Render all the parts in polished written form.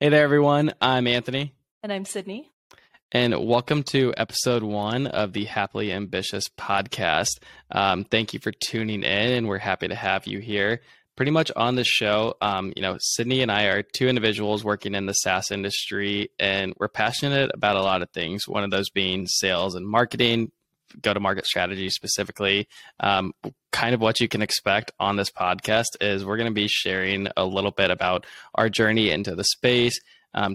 Hey there, everyone. I'm Anthony. And I'm Sydney. And welcome to episode 1 of the Happily Ambitious podcast. Thank you for tuning in, and we're happy to have you here. Pretty much on the show, Sydney and I are two individuals working in the SaaS industry, and we're passionate about a lot of things. One of those being sales and marketing, go-to-market strategy specifically. Kind of what you can expect on this podcast is we're going to be sharing a little bit about our journey into the space,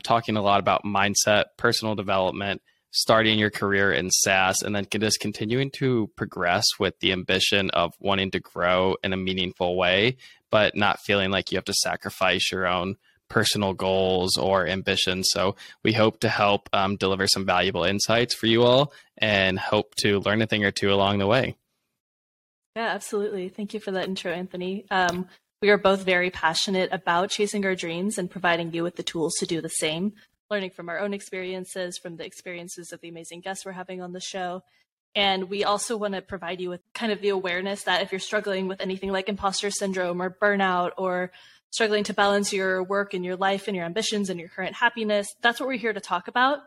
talking a lot about mindset, personal development, starting your career in SaaS, and then just continuing to progress with the ambition of wanting to grow in a meaningful way, but not feeling like you have to sacrifice your own personal goals or ambitions. So we hope to help deliver some valuable insights for you all and hope to learn a thing or two along the way. Yeah, absolutely. Thank you for that intro, Anthony. We are both very passionate about chasing our dreams and providing you with the tools to do the same, learning from our own experiences, from the experiences of the amazing guests we're having on the show. And we also want to provide you with kind of the awareness that if you're struggling with anything like imposter syndrome or burnout or struggling to balance your work and your life and your ambitions and your current happiness, that's what we're here to talk about.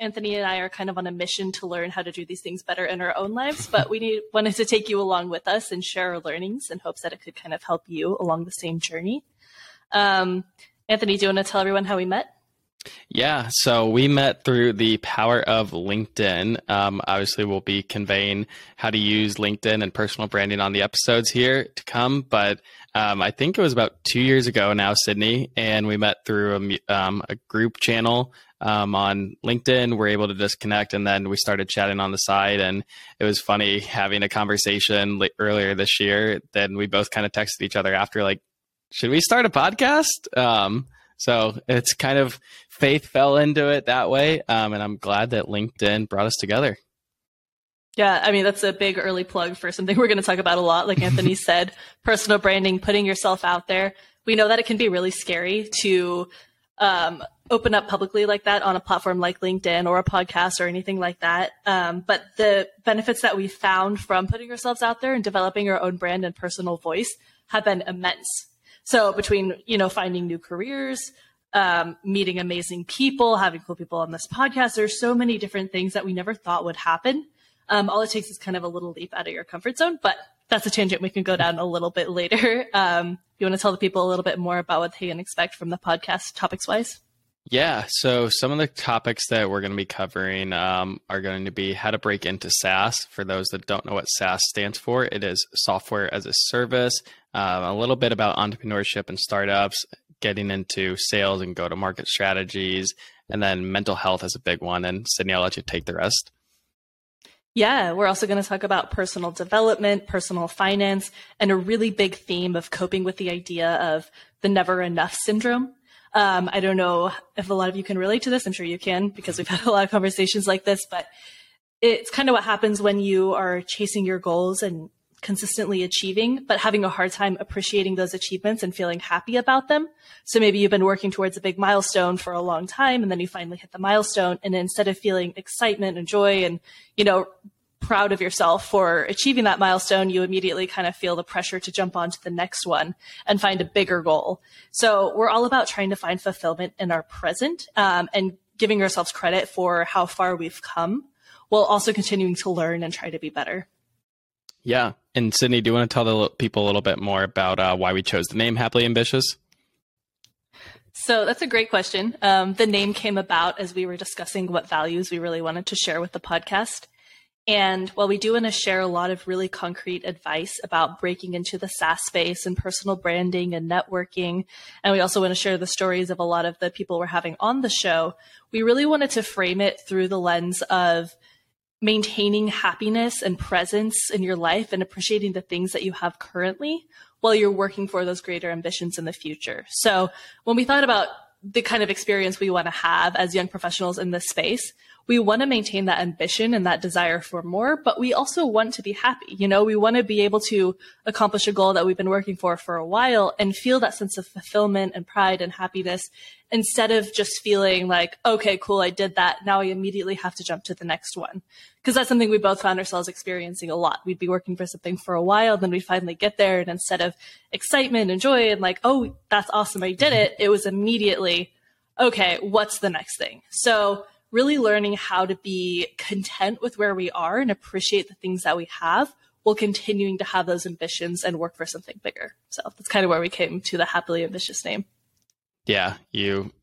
Anthony and I are kind of on a mission to learn how to do these things better in our own lives, but we wanted to take you along with us and share our learnings in hopes that it could kind of help you along the same journey. Anthony, do you want to tell everyone how we met? Yeah, so we met through the power of LinkedIn. Obviously, we'll be conveying how to use LinkedIn and personal branding on the episodes here to come, but I think it was about 2 years ago now, Sydney, and we met through a group channel on LinkedIn. We're able to just connect, and then we started chatting on the side, and it was funny having a conversation earlier this year. Then we both kind of texted each other after, like, should we start a podcast? So it's kind of faith fell into it that way. And I'm glad that LinkedIn brought us together. Yeah. I mean, that's a big early plug for something we're going to talk about a lot. Like Anthony said, personal branding, putting yourself out there. We know that it can be really scary to open up publicly like that on a platform like LinkedIn or a podcast or anything like that. But the benefits that we found from putting ourselves out there and developing our own brand and personal voice have been immense. So between, finding new careers, meeting amazing people, having cool people on this podcast, there's so many different things that we never thought would happen. All it takes is kind of a little leap out of your comfort zone, but that's a tangent we can go down a little bit later. You want to tell the people a little bit more about what they can expect from the podcast topics wise? Yeah. So some of the topics that we're going to be covering are going to be how to break into SaaS. For those that don't know what SaaS stands for, it is software as a service, a little bit about entrepreneurship and startups, getting into sales and go-to-market strategies, and then mental health is a big one. And Sydney, I'll let you take the rest. Yeah, we're also going to talk about personal development, personal finance, and a really big theme of coping with the idea of the never enough syndrome. I don't know if a lot of you can relate to this. I'm sure you can because we've had a lot of conversations like this, but it's kind of what happens when you are chasing your goals and consistently achieving, but having a hard time appreciating those achievements and feeling happy about them. So maybe you've been working towards a big milestone for a long time, and then you finally hit the milestone. And instead of feeling excitement and joy and, proud of yourself for achieving that milestone, you immediately kind of feel the pressure to jump onto the next one and find a bigger goal. So we're all about trying to find fulfillment in our present, and giving ourselves credit for how far we've come while also continuing to learn and try to be better. Yeah. And Sydney, do you want to tell the people a little bit more about why we chose the name Happily Ambitious? So that's a great question. The name came about as we were discussing what values we really wanted to share with the podcast. And while we do want to share a lot of really concrete advice about breaking into the SaaS space and personal branding and networking, and we also want to share the stories of a lot of the people we're having on the show, we really wanted to frame it through the lens of maintaining happiness and presence in your life and appreciating the things that you have currently while you're working for those greater ambitions in the future. So when we thought about the kind of experience we want to have as young professionals in this space, we want to maintain that ambition and that desire for more, but we also want to be happy. We want to be able to accomplish a goal that we've been working for a while and feel that sense of fulfillment and pride and happiness instead of just feeling like, okay, cool, I did that. Now I immediately have to jump to the next one. Because that's something we both found ourselves experiencing a lot. We'd be working for something for a while, then we finally get there. And instead of excitement and joy and like, oh, that's awesome, I did it, it was immediately, okay, what's the next thing? So really learning how to be content with where we are and appreciate the things that we have while continuing to have those ambitions and work for something bigger. So that's kind of where we came to the Happily Ambitious name. Yeah,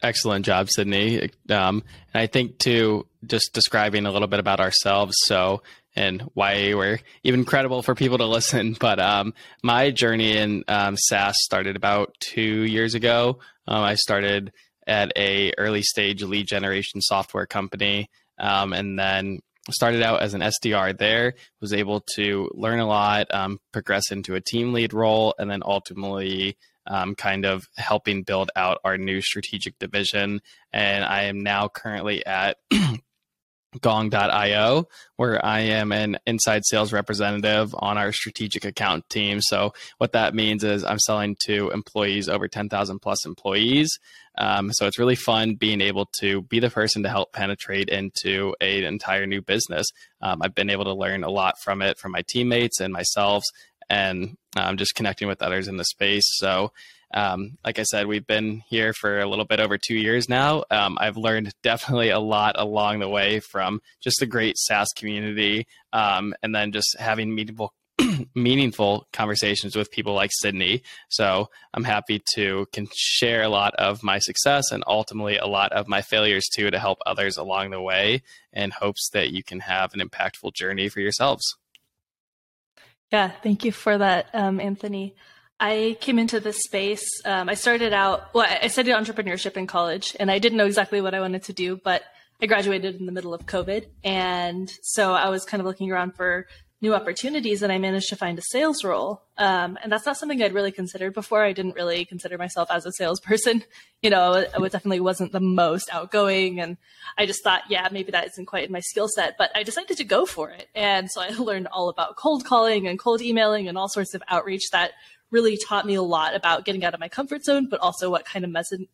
excellent job, Sydney. And I think too, just describing a little bit about ourselves. So, and why we're even credible for people to listen. But my journey in SaaS started about 2 years ago. I started at a early stage lead generation software company, and then started out as an SDR there, was able to learn a lot, progress into a team lead role, and then ultimately kind of helping build out our new strategic division. And I am now currently at Gong.io, where I am an inside sales representative on our strategic account team. So what that means is I'm selling to employees over 10,000 plus employees. So it's really fun being able to be the person to help penetrate into an entire new business. I've been able to learn a lot from it, from my teammates and myself, and just connecting with others in the space. So like I said, we've been here for a little bit over 2 years now. I've learned definitely a lot along the way from just the great SaaS community, and then just having meaningful conversations with people like Sydney. So I'm happy to can share a lot of my success and ultimately a lot of my failures too, to help others along the way in hopes that you can have an impactful journey for yourselves. Yeah, thank you for that, Anthony. I came into this space. I started out, well, I studied entrepreneurship in college, and I didn't know exactly what I wanted to do, but I graduated in the middle of COVID. And so I was kind of looking around for new opportunities, and I managed to find a sales role. And that's not something I'd really considered before. I didn't really consider myself as a salesperson. You know, I definitely wasn't the most outgoing, and I just thought, yeah, maybe that isn't quite in my skill set, but I decided to go for it. And so I learned all about cold calling and cold emailing and all sorts of outreach that really taught me a lot about getting out of my comfort zone, but also what kind of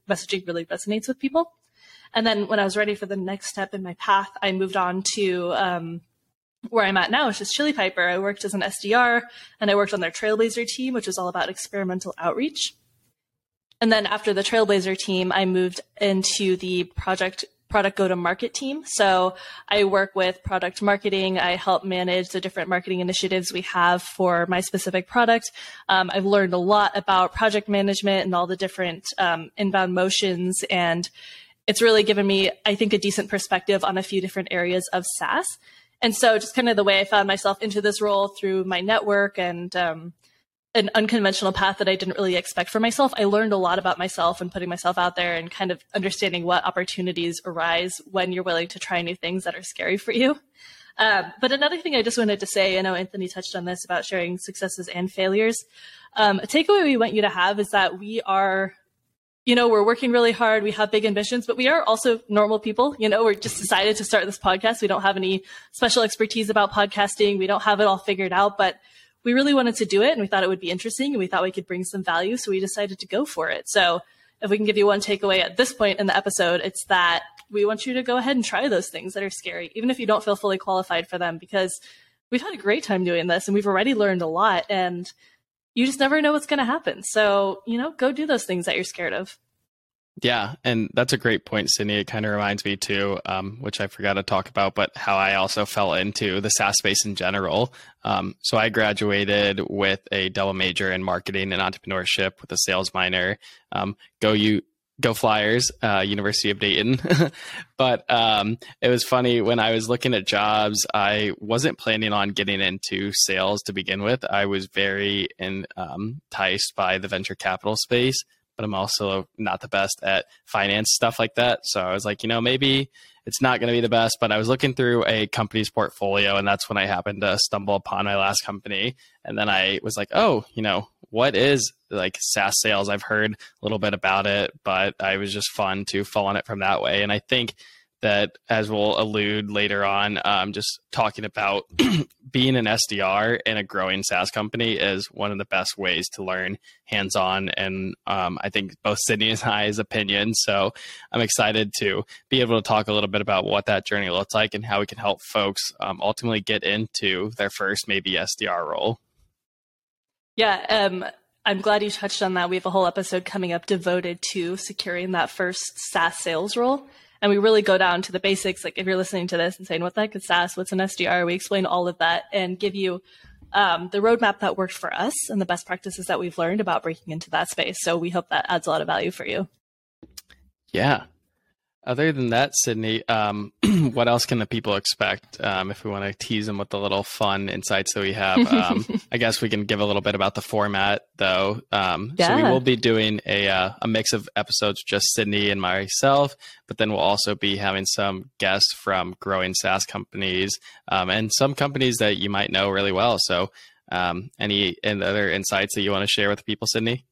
messaging really resonates with people. And then when I was ready for the next step in my path, I moved on to where I'm at now, which is Chili Piper. I worked as an SDR, and I worked on their Trailblazer team, which is all about experimental outreach. And then after the Trailblazer team, I moved into the product go-to-market team. So I work with product marketing. I help manage the different marketing initiatives we have for my specific product. I've learned a lot about project management and all the different inbound motions, and it's really given me, I think, a decent perspective on a few different areas of SaaS. And so just kind of the way I found myself into this role through my network and an unconventional path that I didn't really expect for myself, I learned a lot about myself and putting myself out there and kind of understanding what opportunities arise when you're willing to try new things that are scary for you. But another thing I just wanted to say, I know Anthony touched on this about sharing successes and failures. A takeaway we want you to have is that we are, you know, we're working really hard. We have big ambitions, but we are also normal people. You know, we're just decided to start this podcast. We don't have any special expertise about podcasting. We don't have it all figured out, but we really wanted to do it, and we thought it would be interesting, and we thought we could bring some value. So we decided to go for it. So if we can give you one takeaway at this point in the episode, it's that we want you to go ahead and try those things that are scary, even if you don't feel fully qualified for them, because we've had a great time doing this and we've already learned a lot, and you just never know what's going to happen. So, you know, go do those things that you're scared of. Yeah. And that's a great point, Sydney. It kind of reminds me too, which I forgot to talk about, but how I also fell into the SaaS space in general. So I graduated with a double major in marketing and entrepreneurship with a sales minor. Go Flyers, University of Dayton. But it was funny, when I was looking at jobs, I wasn't planning on getting into sales to begin with. I was very enticed by the venture capital space, but I'm also not the best at finance stuff like that. So I was like, you know, maybe it's not going to be the best, but I was looking through a company's portfolio, and that's when I happened to stumble upon my last company. And then I was like, oh, you know, what is like SaaS sales? I've heard a little bit about it, but I was just fun to fall on it from that way. And I think that, as we'll allude later on, just talking about being an SDR in a growing SaaS company is one of the best ways to learn hands-on. And I think both Sydney and I's opinion. So I'm excited to be able to talk a little bit about what that journey looks like and how we can help folks ultimately get into their first maybe SDR role. Yeah. I'm glad you touched on that. We have a whole episode coming up devoted to securing that first SaaS sales role. And we really go down to the basics. Like if you're listening to this and saying, what the heck is SaaS? What's an SDR? We explain all of that and give you the roadmap that worked for us and the best practices that we've learned about breaking into that space. So we hope that adds a lot of value for you. Yeah. Other than that, Sydney, what else can the people expect if we want to tease them with the little fun insights that we have? I guess we can give a little bit about the format, though. So we will be doing a mix of episodes, just Sydney and myself, but then we'll also be having some guests from growing SaaS companies and some companies that you might know really well. So any other insights that you want to share with the people, Sydney?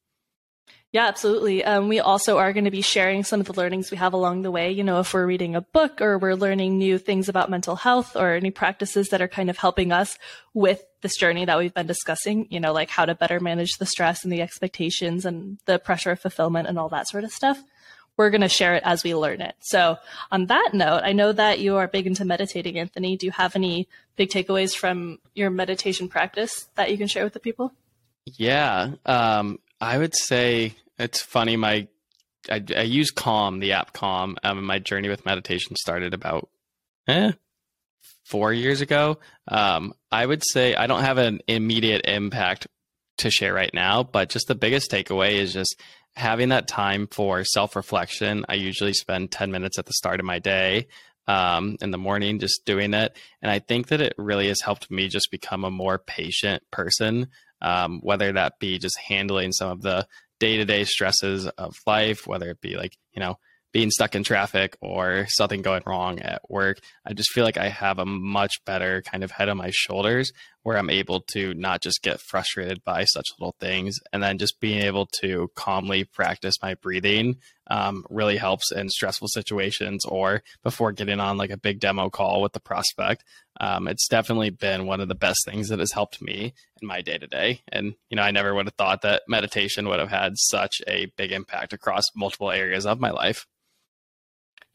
Yeah, absolutely. We also are going to be sharing some of the learnings we have along the way. You know, if we're reading a book or we're learning new things about mental health or any practices that are kind of helping us with this journey that we've been discussing, you know, like how to better manage the stress and the expectations and the pressure of fulfillment and all that sort of stuff. We're going to share it as we learn it. So on that note, I know that you are big into meditating, Anthony. Do you have any big takeaways from your meditation practice that you can share with the people? Yeah. I would say it's funny. I use Calm, the app Calm. My journey with meditation started about 4 years ago. I would say I don't have an immediate impact to share right now, but just the biggest takeaway is just having that time for self-reflection. I usually spend 10 minutes at the start of my day in the morning just doing it. And I think that it really has helped me just become a more patient person, whether that be just handling some of the day-to-day stresses of life, whether it be like, you know, being stuck in traffic or something going wrong at work. I just feel like I have a much better kind of head on my shoulders where I'm able to not just get frustrated by such little things. And then just being able to calmly practice my breathing really helps in stressful situations or before getting on like a big demo call with the prospect. It's definitely been one of the best things that has helped me in my day to day. And, you know, I never would have thought that meditation would have had such a big impact across multiple areas of my life.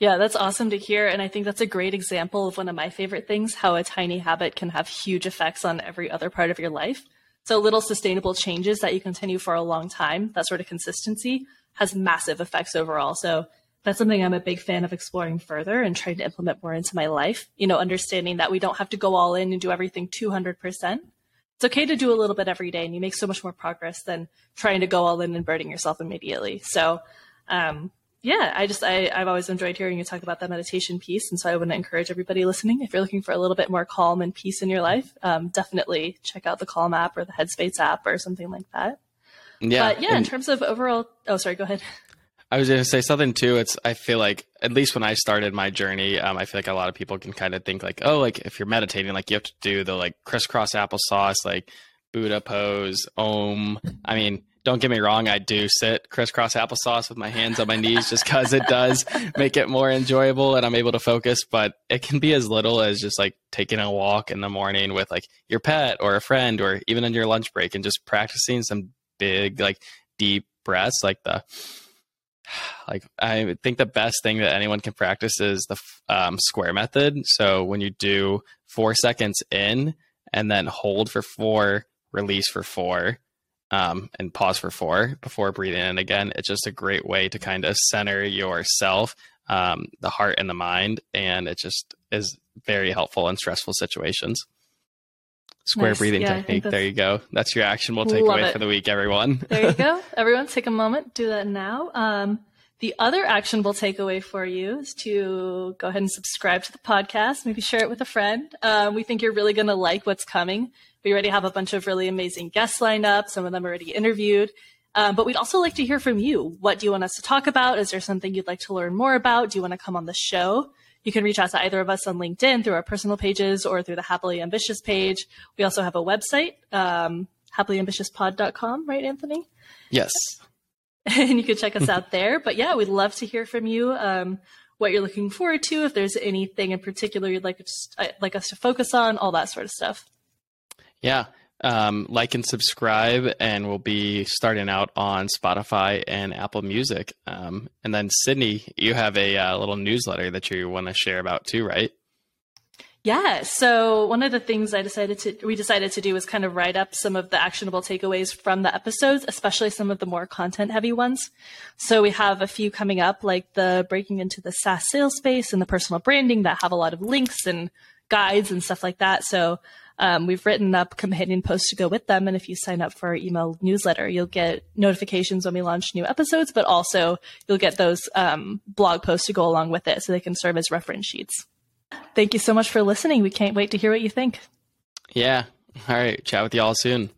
Yeah, that's awesome to hear. And I think that's a great example of one of my favorite things, how a tiny habit can have huge effects on every other part of your life. So little sustainable changes that you continue for a long time, that sort of consistency has massive effects overall. So that's something I'm a big fan of exploring further and trying to implement more into my life, you know, understanding that we don't have to go all in and do everything 200%. It's okay to do a little bit every day, and you make so much more progress than trying to go all in and burning yourself immediately. So, yeah, I've always enjoyed hearing you talk about that meditation piece. And so I want to encourage everybody listening, if you're looking for a little bit more calm and peace in your life, definitely check out the Calm app or the Headspace app or something like that. Yeah. But yeah, in terms of overall, go ahead. I was going to say something too. I feel like, at least when I started my journey, I feel like a lot of people can kind of think like, oh, like if you're meditating, like you have to do the like crisscross applesauce, like Buddha pose, Om. I mean, don't get me wrong, I do sit crisscross applesauce with my hands on my knees just because it does make it more enjoyable and I'm able to focus. But it can be as little as just like taking a walk in the morning with like your pet or a friend or even on your lunch break and just practicing some big, like deep breaths. I think the best thing that anyone can practice is the square method. So when you do 4 seconds in and then hold for 4, release for 4, and pause for 4 before breathing in again. It's just a great way to kind of center yourself, the heart and the mind, and it just is very helpful in stressful situations. Square breathing technique. There you go. That's your actionable takeaway for the week, everyone. There you go. Everyone take a moment, do that now. The other actionable takeaway for you is to go ahead and subscribe to the podcast, maybe share it with a friend. We think you're really going to like what's coming. We already have a bunch of really amazing guests lined up. Some of them already interviewed. But we'd also like to hear from you. What do you want us to talk about? Is there something you'd like to learn more about? Do you want to come on the show? You can reach out to either of us on LinkedIn through our personal pages or through the Happily Ambitious page. We also have a website, HappilyAmbitiousPod.com, right, Anthony? Yes. And you can check us out there. But yeah, we'd love to hear from you, what you're looking forward to, if there's anything in particular you'd like us to focus on, all that sort of stuff. Yeah. Like and subscribe, and we'll be starting out on Spotify and Apple Music. And then Sydney, you have a little newsletter that you want to share about too, right? Yeah. So one of the things we decided to do was kind of write up some of the actionable takeaways from the episodes, especially some of the more content heavy ones. So we have a few coming up, like the breaking into the SaaS sales space and the personal branding that have a lot of links and guides and stuff like that. So we've written up companion posts to go with them. And if you sign up for our email newsletter, you'll get notifications when we launch new episodes, but also you'll get those blog posts to go along with it so they can serve as reference sheets. Thank you so much for listening. We can't wait to hear what you think. Yeah. All right. Chat with y'all soon.